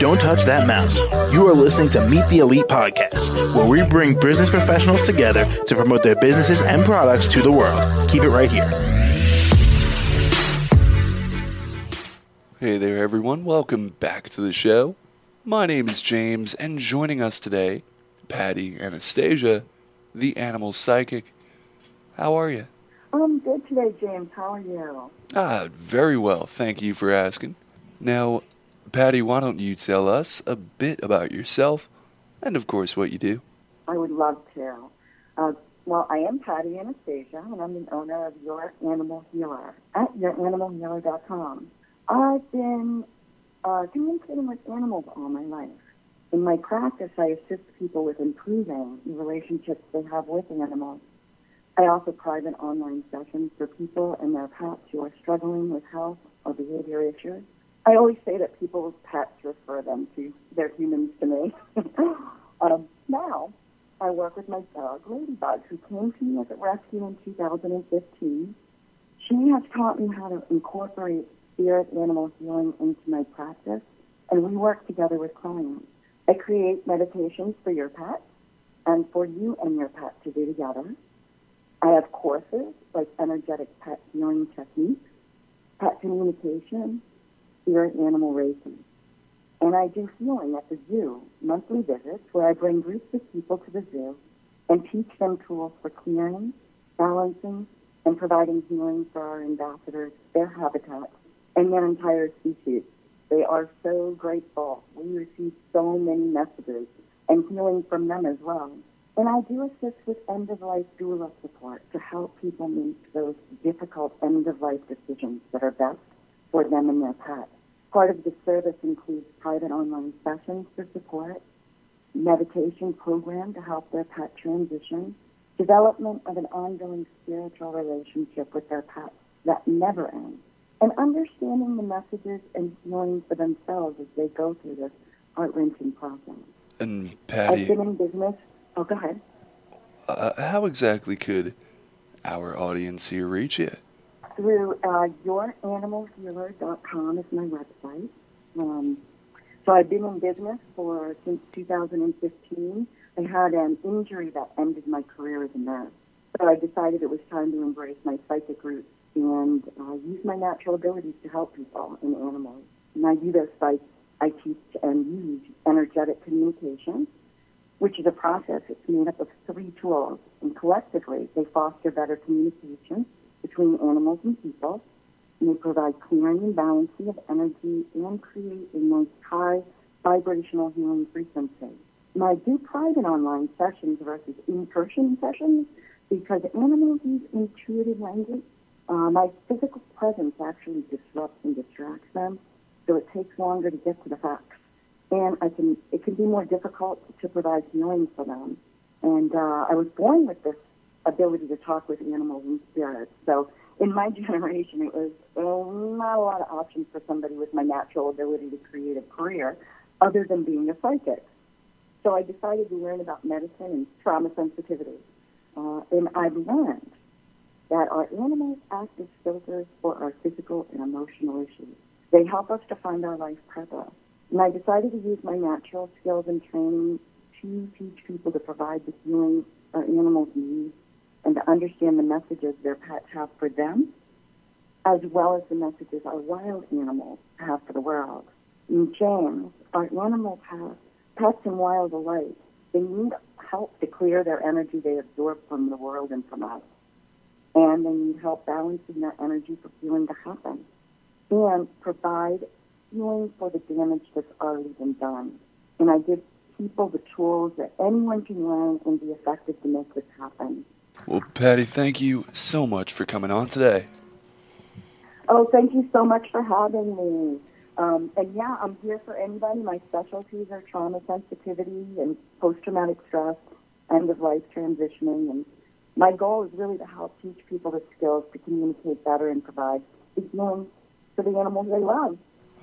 Don't touch that mouse. You are listening to Meet the Elite Podcast, where we bring business professionals together to promote their businesses and products to the world. Keep it right here. Hey there, everyone. Welcome back to the show. My name is James, and joining us today, Patty Anastasia, the Animal Psychic. How are you? I'm good today, James. How are you? Very well. Thank you for asking. Now, Patty, why don't you tell us a bit about yourself and, of course, what you do? I would love to. Well, I am Patty Anastasia, and I'm the owner of Your Animal Healer at youranimalhealer.com. I've been communicating with animals all my life. In my practice, I assist people with improving the relationships they have with animals. I offer private online sessions for people and their pets who are struggling with health or behavior issues. I always say that people's pets refer them to their humans to me. Now, I work with my dog, Ladybug, who came to me as a rescue in 2015. She has taught me how to incorporate spirit animal healing into my practice, and we work together with clients. I create meditations for your pet and for you and your pet to do together. I have courses like energetic pet healing techniques, pet communication, spirit animal racing. And I do healing at the zoo, monthly visits, where I bring groups of people to the zoo and teach them tools for clearing, balancing, and providing healing for our ambassadors, their habitat, and their entire species. They are so grateful. We receive so many messages and healing from them as well. And I do assist with end-of-life doula support to help people make those difficult end-of-life decisions that are best for them and their pet. Part of the service includes private online sessions for support, meditation program to help their pet transition, development of an ongoing spiritual relationship with their pet that never ends, and understanding the messages and healing for themselves as they go through this heart-wrenching process. And Patty, I've been in business. Oh, go ahead. How exactly could our audience here reach you? Through youranimalhealer.com is my website. So I've been in business since 2015. I had an injury that ended my career as a nurse. So I decided it was time to embrace my psychic roots and use my natural abilities to help people and animals. And I do this by I teach and use energetic communication, which is a process that's made up of three tools, and collectively they foster better communication between animals and people, and they provide clearing and balancing of energy and create a nice high vibrational healing frequency. Now, I do private online sessions versus in-person sessions because animals use intuitive language. My physical presence actually disrupts and distracts them, so it takes longer to get to the facts. And it can be more difficult to provide healing for them. And I was born with this ability to talk with animals and spirits. So in my generation, it was not a lot of options for somebody with my natural ability to create a career other than being a psychic. So I decided to learn about medicine and trauma sensitivity. And I've learned that our animals act as filters for our physical and emotional issues. They help us to find our life purpose. And I decided to use my natural skills and training to teach people to provide the healing our animals need and to understand the messages their pets have for them, as well as the messages our wild animals have for the world. And James, our animals have, pets and wild alike, they need help to clear their energy they absorb from the world and from us. And they need help balancing that energy for healing to happen and provide healing for the damage that's already been done. And I give people the tools that anyone can learn and be effective to make this happen. Well, Patty, thank you so much for coming on today. Oh, thank you so much for having me. And yeah, I'm here for anybody. My specialties are trauma sensitivity and post-traumatic stress, end-of-life transitioning. And my goal is really to help teach people the skills to communicate better and provide the healing for the animals they love.